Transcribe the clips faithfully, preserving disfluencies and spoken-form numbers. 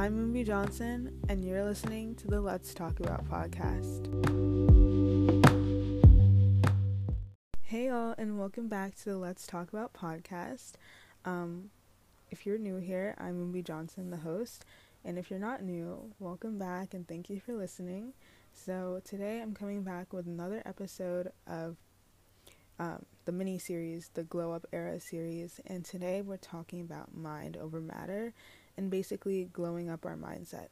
I'm Moombi Johnson, and you're listening to the Let's Talk About podcast. Hey y'all, and welcome back to the Let's Talk About podcast. Um, if you're new here, I'm Moombi Johnson, the host, and if you're not new, welcome back and thank you for listening. So today I'm coming back with another episode of um, the mini-series, the Glow Up Era series, and today we're talking about mind over matter, and basically glowing up our mindset.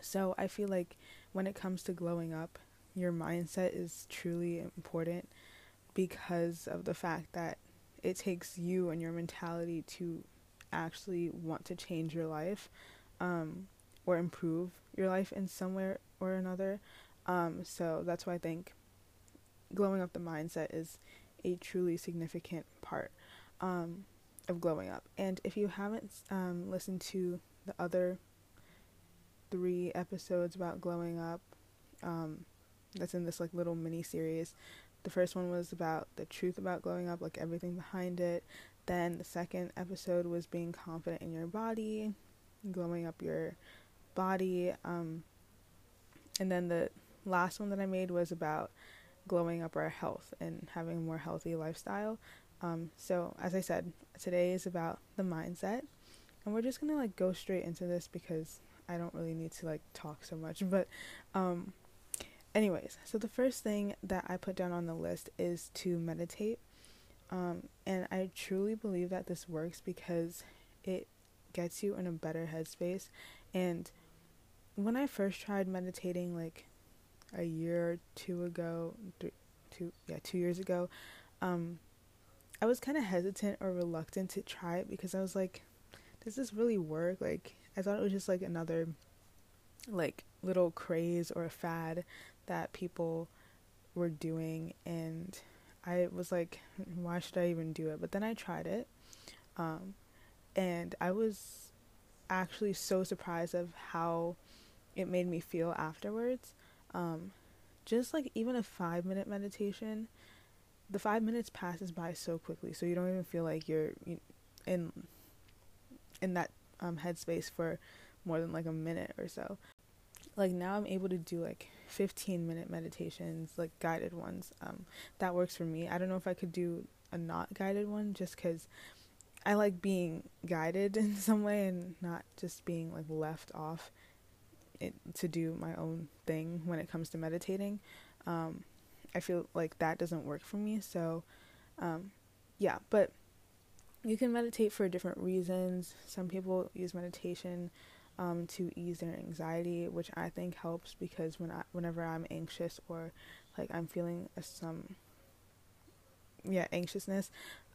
So I feel like when it comes to glowing up, your mindset is truly important because of the fact that it takes you and your mentality to actually want to change your life um, or improve your life in some way or another. Um, so that's why I think glowing up the mindset is a truly significant part Um, of glowing up. And if you haven't um, listened to the other three episodes about glowing up, um, that's in this like little mini series, the first one was about the truth about glowing up, like everything behind it. Then the second episode was being confident in your body, glowing up your body. Um, and then the last one that I made was about glowing up our health and having a more healthy lifestyle. Um, so as I said, today is about the mindset, and we're just gonna like go straight into this because I don't really need to like talk so much, but um, anyways, so the first thing that I put down on the list is to meditate, um, and I truly believe that this works because it gets you in a better headspace. And when I first tried meditating like a year or two ago, th- two, yeah, two years ago, um, I was kind of hesitant or reluctant to try it because I was like, does this really work? Like, I thought it was just like another like little craze or a fad that people were doing, and I was like, why should I even do it? But then I tried it, um, and I was actually so surprised of how it made me feel afterwards. Um, just like even a five minute meditation, the five minutes passes by so quickly, so you don't even feel like you're in in that um, headspace for more than like a minute or so. Like now I'm able to do like fifteen minute meditations, like guided ones. Um, that works for me. I don't know if I could do a not guided one just because I like being guided in some way and not just being like left off it, to do my own thing when it comes to meditating. Um, I feel like that doesn't work for me, so um, yeah, but you can meditate for different reasons. Some people use meditation um, to ease their anxiety, which I think helps because when I, whenever I'm anxious or like I'm feeling a, some yeah anxiousness,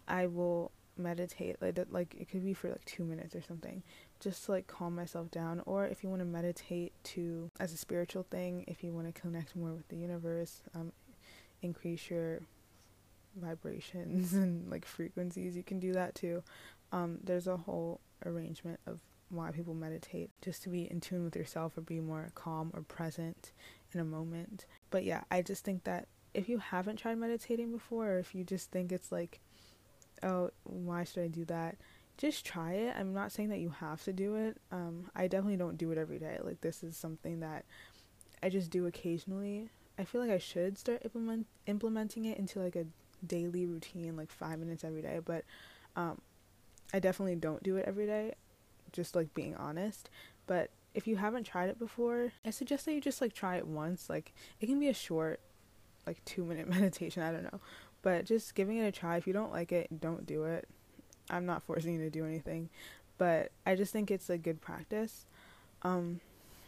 I will meditate. Like that, like it could be for like two minutes or something, just to like calm myself down. Or if you want to meditate to as a spiritual thing, if you want to connect more with the universe, um, increase your vibrations and like frequencies, you can do that too. Um, there's a whole arrangement of why people meditate, just to be in tune with yourself or be more calm or present in a moment. But yeah, I just think that if you haven't tried meditating before, or if you just think it's like, oh, why should I do that? Just try it. I'm not saying that you have to do it. Um, I definitely don't do it every day. Like this is something that I just do occasionally. I feel like I should start implement- implementing it into like a daily routine, like five minutes every day, but um, I definitely don't do it every day, just like being honest. But if you haven't tried it before, I suggest that you just like try it once. Like it can be a short, like two minute meditation, I don't know, but just giving it a try. If you don't like it, don't do it. I'm not forcing you to do anything, but I just think it's a good practice. Um,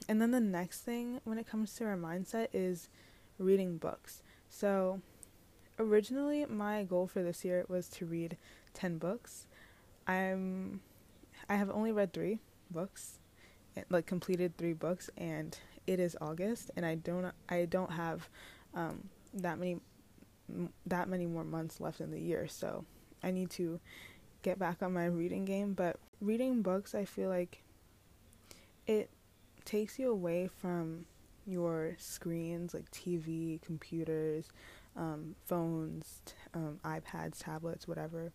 and then the next thing when it comes to our mindset is reading books. So originally my goal for this year was to read ten books. I'm I have only read three books, like completed three books, and it is August, and I don't I don't have um, that many that many more months left in the year, so I need to get back on my reading game. But reading books, I feel like it takes you away from your screens, like T V, computers, um, phones, t- um, iPads, tablets, whatever.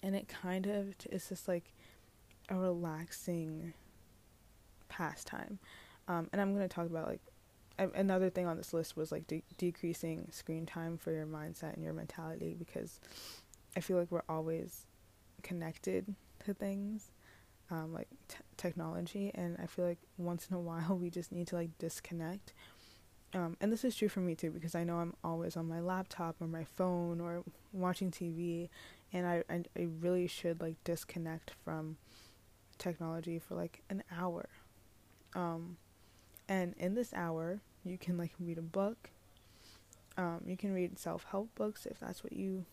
And it kind of, t- it's just like a relaxing pastime. Um, and I'm going to talk about, like, another thing on this list was, like, de- decreasing screen time for your mindset and your mentality, because I feel like we're always connected to things, um, like t- technology, and I feel like once in a while we just need to, like, disconnect. Um, and this is true for me too, because I know I'm always on my laptop or my phone or watching T V, and I, I, I really should, like, disconnect from technology for, like, an hour. Um, and in this hour, you can, like, read a book. Um, you can read self-help books if that's what you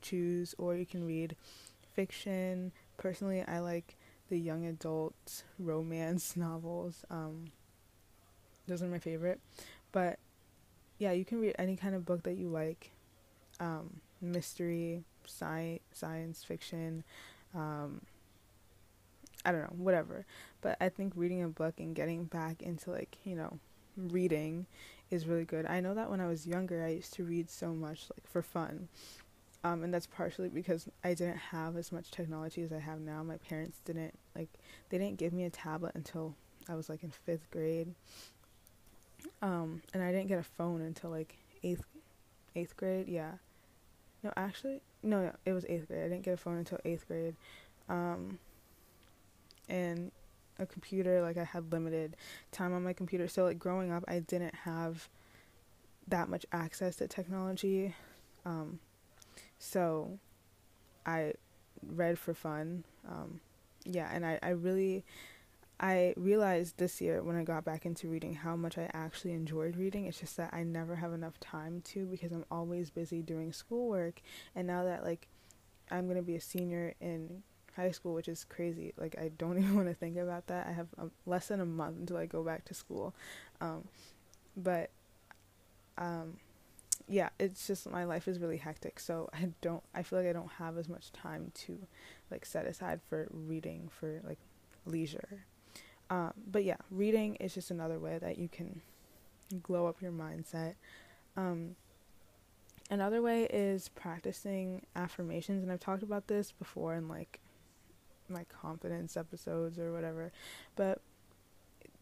choose, or you can read fiction. Personally, I like the young adult romance novels. Um, Those are my favorite. But yeah, you can read any kind of book that you like. Um, mystery, sci- science fiction, um, I don't know, whatever. But I think reading a book and getting back into, like, you know, reading is really good. I know that when I was younger, I used to read so much, like, for fun. Um, and that's partially because I didn't have as much technology as I have now. My parents didn't, like, they didn't give me a tablet until I was, like, in fifth grade. Um, and I didn't get a phone until, like, eighth, eighth grade, yeah, no, actually, no, no, it was eighth grade, I didn't get a phone until eighth grade, um, and a computer, like, I had limited time on my computer, so, like, growing up, I didn't have that much access to technology, um, so I read for fun, um, yeah, and I, I really... I realized this year when I got back into reading how much I actually enjoyed reading. It's just that I never have enough time to, because I'm always busy doing schoolwork. And now that, like, I'm going to be a senior in high school, which is crazy. Like, I don't even want to think about that. I have um, less than a month until I go back to school. Um, but, um, yeah, it's just my life is really hectic. So I don't, I feel like I don't have as much time to, like, set aside for reading, for, like, leisure. Um, but yeah, reading is just another way that you can glow up your mindset. Um, another way is practicing affirmations, and I've talked about this before in, like, my confidence episodes or whatever, but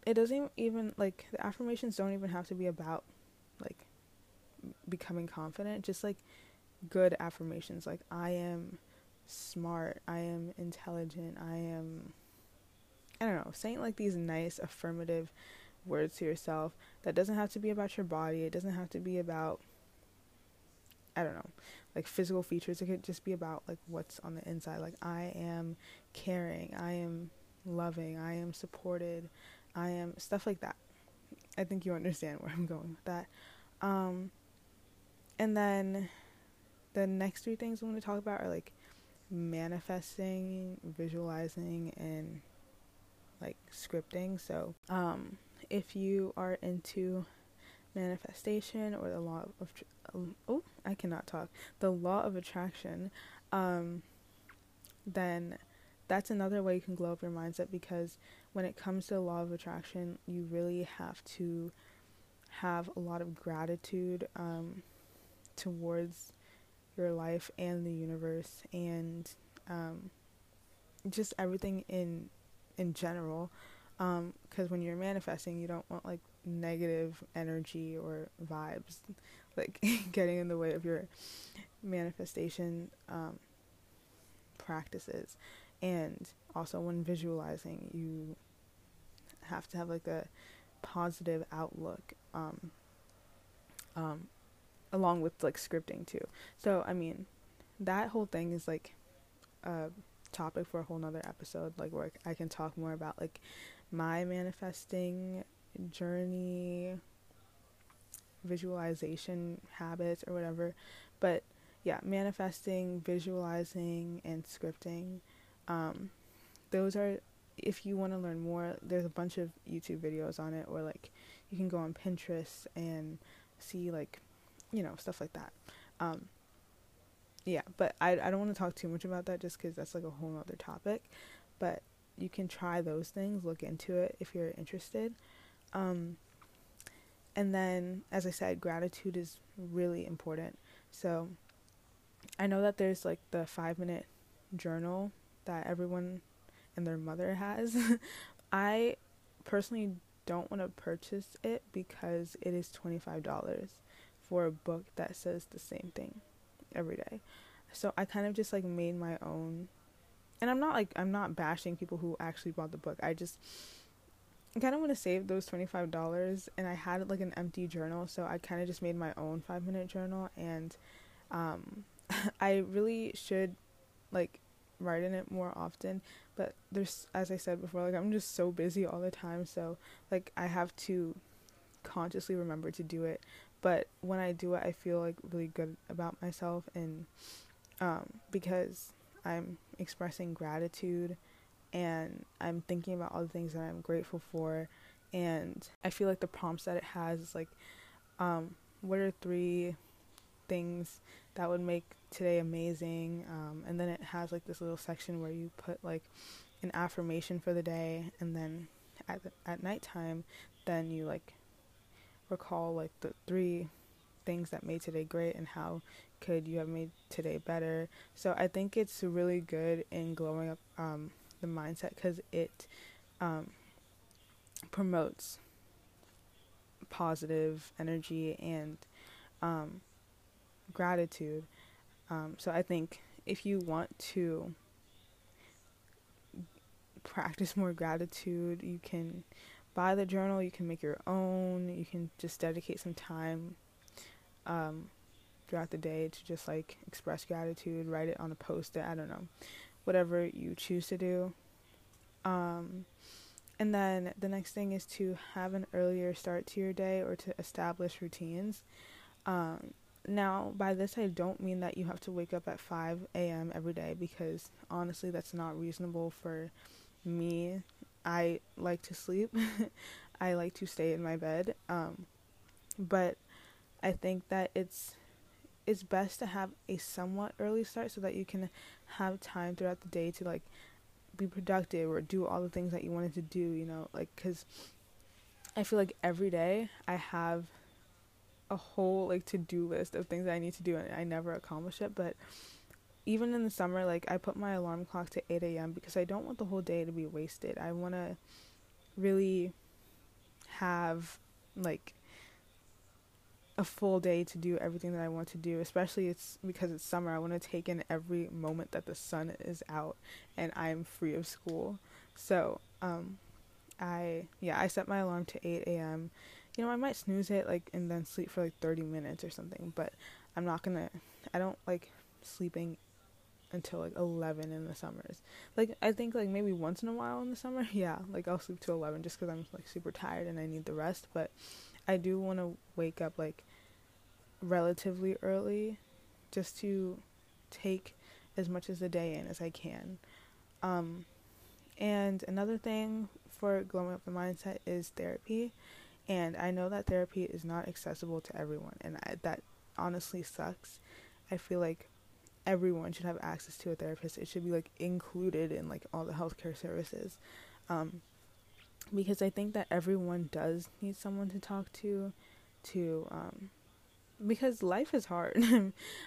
it doesn't even, like, the affirmations don't even have to be about, like, becoming confident, just, like, good affirmations, like, I am smart, I am intelligent, I am... I don't know, saying, like, these nice affirmative words to yourself. That doesn't have to be about your body. It doesn't have to be about, I don't know, like, physical features. It could just be about, like, what's on the inside. Like, I am caring. I am loving. I am supported. I am, stuff like that. I think you understand where I'm going with that. Um, and then the next three things I want to talk about are, like, manifesting, visualizing, and, like, scripting. So um if you are into manifestation or the law of tr- oh I cannot talk the law of attraction, um then that's another way you can glow up your mindset, because when it comes to the law of attraction, you really have to have a lot of gratitude um towards your life and the universe, and um just everything in in general, um, because when you're manifesting, you don't want, like, negative energy or vibes, like, getting in the way of your manifestation, um, practices. And also when visualizing, you have to have, like, a positive outlook, um, um, along with, like, scripting too. So, I mean, that whole thing is, like, uh, topic for a whole nother episode, like, where I can talk more about, like, my manifesting journey, visualization habits, or whatever. But yeah, manifesting, visualizing, and scripting, um those are, if you want to learn more, there's a bunch of YouTube videos on it, or, like, you can go on Pinterest and see, like, you know, stuff like that. um Yeah, but I I don't want to talk too much about that, just because that's, like, a whole other topic. But you can try those things, look into it if you're interested. Um, and then, as I said, gratitude is really important. So I know that there's, like, the five-minute journal that everyone and their mother has. I personally don't want to purchase it because it is twenty-five dollars for a book that says the same thing every day. So I kind of just like made my own, and I'm not like, I'm not bashing people who actually bought the book. I just I kind of want to save those twenty-five dollars, and I had like an empty journal, so I kind of just made my own five minute journal, and um, I really should like write in it more often, but there's, as I said before, like I'm just so busy all the time, so like I have to consciously remember to do it. But when I do it, I feel like really good about myself, and um, because I'm expressing gratitude and I'm thinking about all the things that I'm grateful for, and I feel like the prompts that it has is like, um, what are three things that would make today amazing, um, and then it has like this little section where you put like an affirmation for the day, and then at, the, at nighttime, then you like recall like the three things that made today great and how could you have made today better. So I think it's really good in glowing up um, the mindset, because it um, promotes positive energy and um, gratitude. Um, so I think if you want to practice more gratitude, you can buy the journal, you can make your own, you can just dedicate some time um, throughout the day to just like express gratitude, write it on a post-it, I don't know, whatever you choose to do. Um, and then the next thing is to have an earlier start to your day, or to establish routines. Um, Now, by this, I don't mean that you have to wake up at five a.m. every day, because honestly, that's not reasonable for me. I like to sleep. I like to stay in my bed. Um, but I think that it's it's best to have a somewhat early start so that you can have time throughout the day to like be productive or do all the things that you wanted to do, you know, like, because I feel like every day I have a whole like to-do list of things that I need to do, and I never accomplish it. But even in the summer, like I put my alarm clock to eight a.m. because I don't want the whole day to be wasted. I want to really have like a full day to do everything that I want to do, especially it's because it's summer. I want to take in every moment that the sun is out and I'm free of school. So um I yeah I set my alarm to eight a.m. You know, I might snooze it, like, and then sleep for, like, thirty minutes or something, but I'm not gonna, I don't like sleeping until, like, eleven in the summers. Like, I think, like, maybe once in a while in the summer, yeah, like, I'll sleep to eleven just because I'm, like, super tired and I need the rest, but I do want to wake up, like, relatively early just to take as much as the day in as I can. Um, and another thing for glowing up the mindset is therapy. And I know that therapy is not accessible to everyone, and I, that honestly sucks. I feel like everyone should have access to a therapist. It should be like included in like all the healthcare services, um, because I think that everyone does need someone to talk to, to um, because life is hard.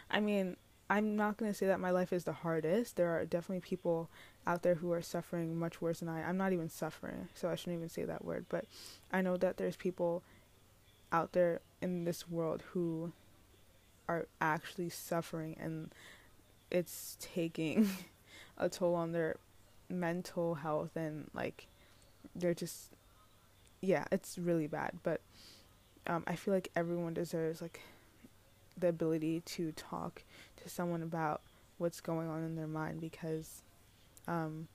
I mean, I'm not going to say that my life is the hardest. There are definitely people out there who are suffering much worse than I. I'm not even suffering, so I shouldn't even say that word. But I know that there's people out there in this world who are actually suffering, and it's taking a toll on their mental health, and like they're just, yeah, it's really bad. But um, I feel like everyone deserves like the ability to talk to someone about what's going on in their mind, because um,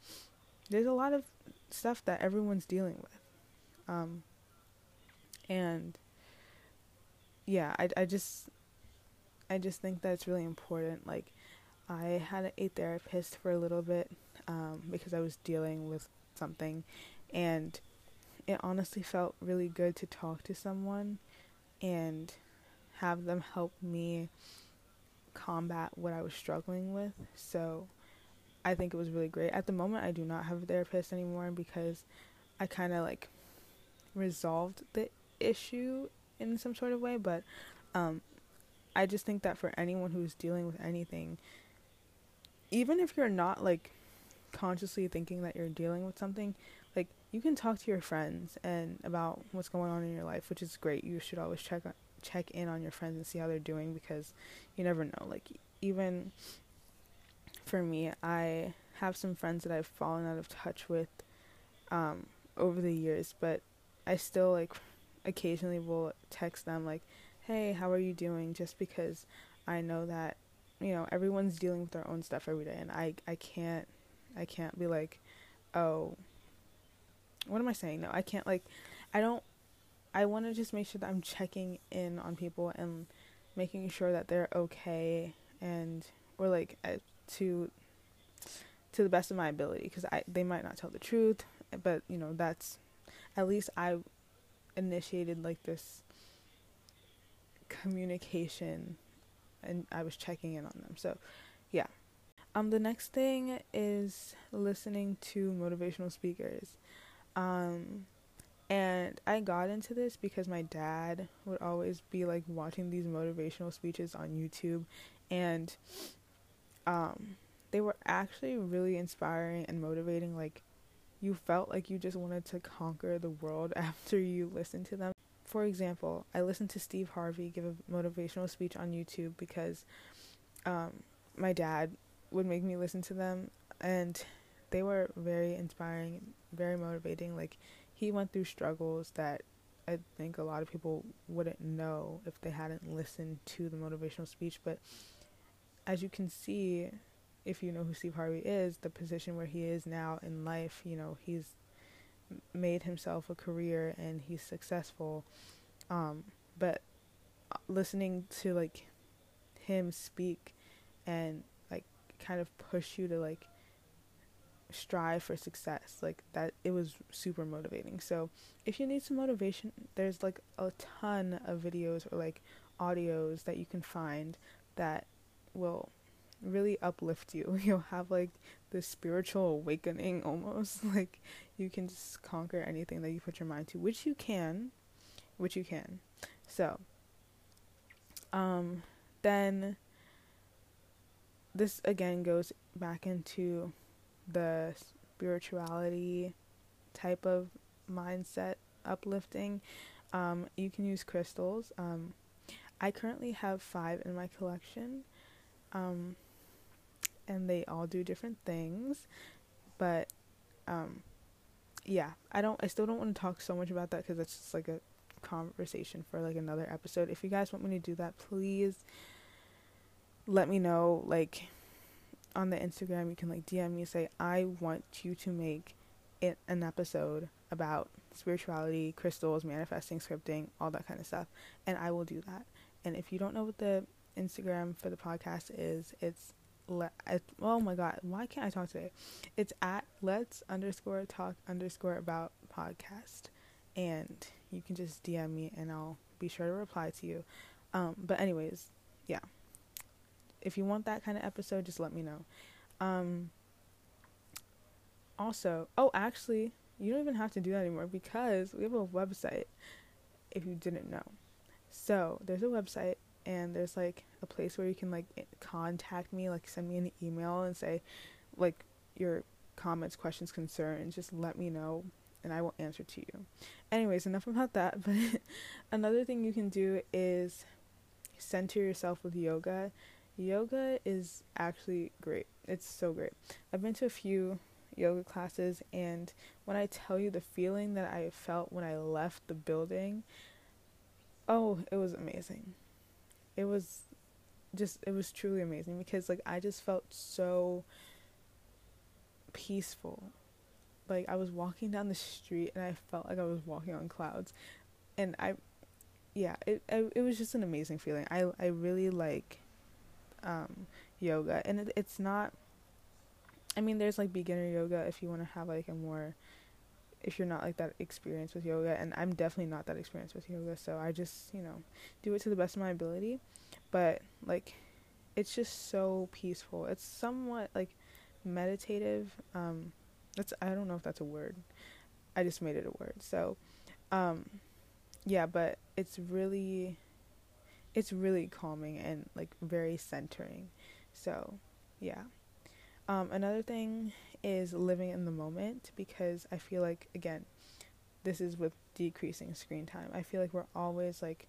there's a lot of stuff that everyone's dealing with. Um, and yeah, I, I just, I just think that it's really important. Like, I had a therapist for a little bit, um, because I was dealing with something, and it honestly felt really good to talk to someone and have them help me combat what I was struggling with. So I think it was really great. At the moment, I do not have a therapist anymore because I kind of like resolved the issue in some sort of way. But um, I just think that for anyone who's dealing with anything, even if you're not like consciously thinking that you're dealing with something, like you can talk to your friends and about what's going on in your life, which is great. You should always check on, check in on your friends and see how they're doing, because you never know. Like, even for me, I have some friends that I've fallen out of touch with um, over the years, but I still, like, occasionally will text them, like, hey, how are you doing? Just because I know that, you know, everyone's dealing with their own stuff every day, and I, I can't, I can't be like, oh, what am I saying? No, I can't, like, I don't, I want to just make sure that I'm checking in on people and making sure that they're okay, and, or, like, to, to the best of my ability, because I, they might not tell the truth, but, you know, that's, at least I initiated, like, this communication, and I was checking in on them. So, yeah. Um, the next thing is listening to motivational speakers. Um, and I got into this because my dad would always be, like, watching these motivational speeches on YouTube, and, um, they were actually really inspiring and motivating. Like, you felt like you just wanted to conquer the world after you listened to them. For example, I listened to Steve Harvey give a motivational speech on YouTube because, um, my dad would make me listen to them, and they were very inspiring, very motivating. Like, he went through struggles that I think a lot of people wouldn't know if they hadn't listened to the motivational speech. But as you can see, if you know who Steve Harvey is, the position where he is now in life, you know, he's made himself a career and he's successful. Um, but listening to, like, him speak and, like, kind of push you to, like, strive for success, like that, it was super motivating. So if you need some motivation, there's, like, a ton of videos or, like, audios that you can find that will really uplift you. You'll have, like, this spiritual awakening almost, like you can just conquer anything that you put your mind to, which you can, which you can. So um then this again goes back into the spirituality type of mindset uplifting. Um, you can use crystals. Um, I currently have five in my collection, um, and they all do different things, but, um, yeah, I don't, I still don't want to talk so much about that, because that's just, like, a conversation for, like, another episode. If you guys want me to do that, please let me know, like, on the Instagram. You can, like, D M me and say, I want you to make it an episode about spirituality, crystals, manifesting, scripting, all that kind of stuff, and I will do that. And if you don't know what the Instagram for the podcast is, it's le- I, oh my god, why can't I talk today? It's at let's underscore talk underscore about podcast, and you can just D M me and I'll be sure to reply to you. Um, but anyways, yeah. If you want that kind of episode, just let me know. Um, also, oh, actually, you don't even have to do that anymore, because we have a website, if you didn't know. So there's a website, and there's, like, a place where you can, like, contact me, like, send me an email and say, like, your comments, questions, concerns, just let me know, and I will answer to you. Anyways, enough about that, but another thing you can do is center yourself with yoga. Yoga is actually great. It's so great. I've been to a few yoga classes, and when I tell you the feeling that I felt when I left the building, oh, it was amazing. It was just, it was truly amazing, because, like, I just felt so peaceful. Like, I was walking down the street and I felt like I was walking on clouds, and I, yeah, it I, it was just an amazing feeling. I, I really like um yoga, and it, it's not, I mean, there's, like, beginner yoga if you want to have, like, a more, if you're not, like, that experienced with yoga, and I'm definitely not that experienced with yoga, so I just, you know, do it to the best of my ability. But, like, it's just so peaceful. It's somewhat, like, meditative. um that's I don't know if that's a word, I just made it a word. So um yeah, but it's really It's really calming and, like, very centering. So, yeah. Um, another thing is living in the moment, because I feel like, again, this is with decreasing screen time. I feel like we're always, like,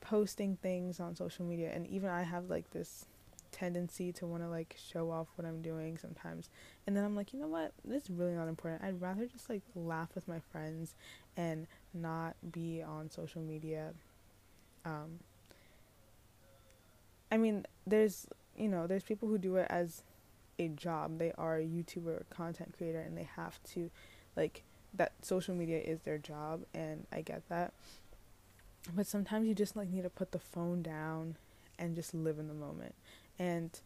posting things on social media, and even I have, like, this tendency to want to, like, show off what I'm doing sometimes, and then I'm like, you know what, this is really not important. I'd rather just, like, laugh with my friends and not be on social media. um I mean, there's, you know, there's people who do it as a job. They are a YouTuber or content creator, and they have to, like, that social media is their job, and I get that. But sometimes you just, like, need to put the phone down and just live in the moment. And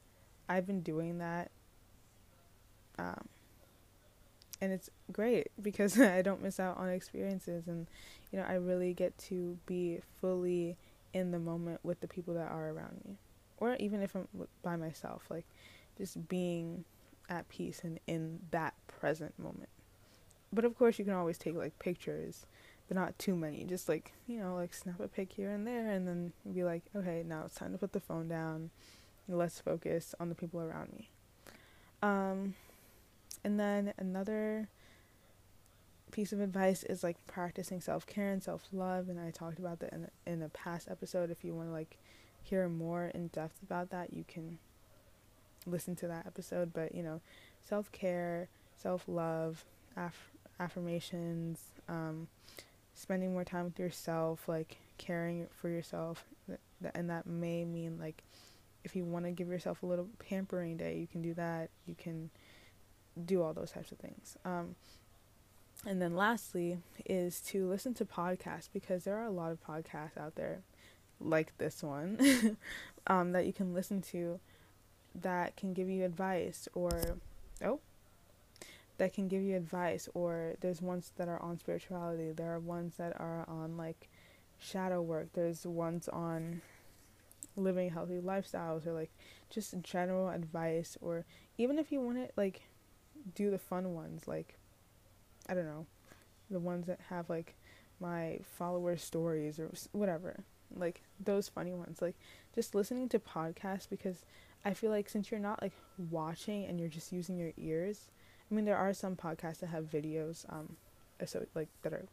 I've been doing that, um, and it's great because I don't miss out on experiences, and, you know, I really get to be fully in the moment with the people that are around me, or even if I'm by myself, like, just being at peace and in that present moment. But of course, you can always take, like, pictures, but not too many. Just, like, you know, like, snap a pic here and there, and then be like, okay, now it's time to put the phone down. Let's focus on the people around me. Um, and then another piece of advice is, like, practicing self-care and self-love. And I talked about that in, in a past episode. If you want to, like, hear more in depth about that, you can listen to that episode. But, you know, self-care, self-love, aff- affirmations, um, spending more time with yourself, like, caring for yourself. Th- th- and that may mean, like, if you want to give yourself a little pampering day, you can do that. You can do all those types of things. Um, and then lastly is to listen to podcasts, because there are a lot of podcasts out there, like this one, um, that you can listen to that can give you advice, or, oh, that can give you advice, or there's ones that are on spirituality, there are ones that are on, like, shadow work, there's ones on living healthy lifestyles, or, like, just general advice, or even if you want to, like, do the fun ones, like, I don't know, the ones that have, like, my follower stories, or whatever, like, those funny ones, like, just listening to podcasts, because I feel like since you're not, like, watching and you're just using your ears, I mean, there are some podcasts that have videos, um, so, like, that are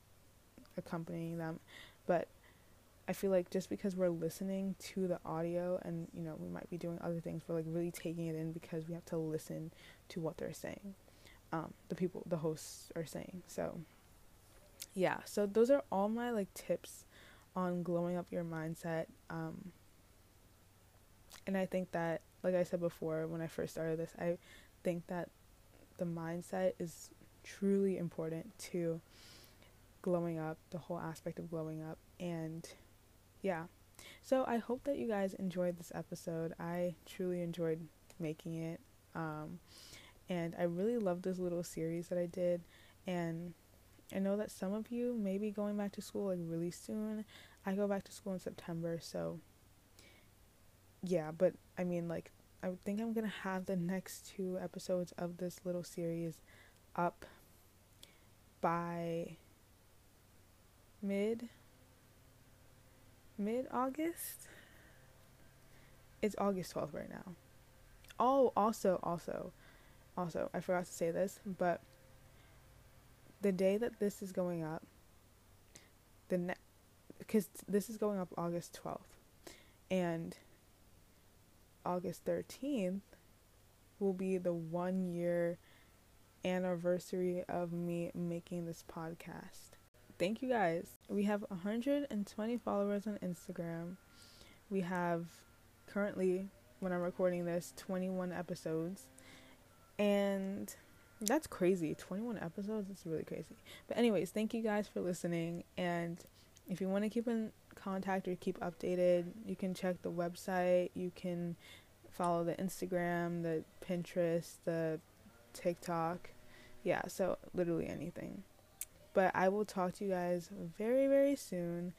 accompanying them, but I feel like just because we're listening to the audio, and, you know, we might be doing other things, we're, like, really taking it in, because we have to listen to what they're saying, um, the people, the hosts are saying. So, yeah, so those are all my, like, tips on glowing up your mindset, um, and I think that, like I said before, when I first started this, I think that the mindset is truly important to glowing up, the whole aspect of glowing up. And yeah, so I hope that you guys enjoyed this episode. I truly enjoyed making it, um, and I really love this little series that I did, and I know that some of you may be going back to school, like, really soon. I go back to school in September, so yeah, but I mean, like, I think I'm gonna have the next two episodes of this little series up by mid mid August. It's August twelfth right now. Oh, also also also I forgot to say this, but the day that this is going up, the ne- because this is going up August twelfth, and August thirteenth will be the one year anniversary of me making this podcast. Thank you guys. We have one hundred twenty followers on Instagram. We have currently, when I'm recording this, twenty-one episodes, and that's crazy. twenty-one episodes, that's really crazy. But anyways, thank you guys for listening, and if you want to keep in contact or keep updated, you can check the website, you can follow the Instagram, the Pinterest, the TikTok. Yeah, so literally anything. But I will talk to you guys very, very soon.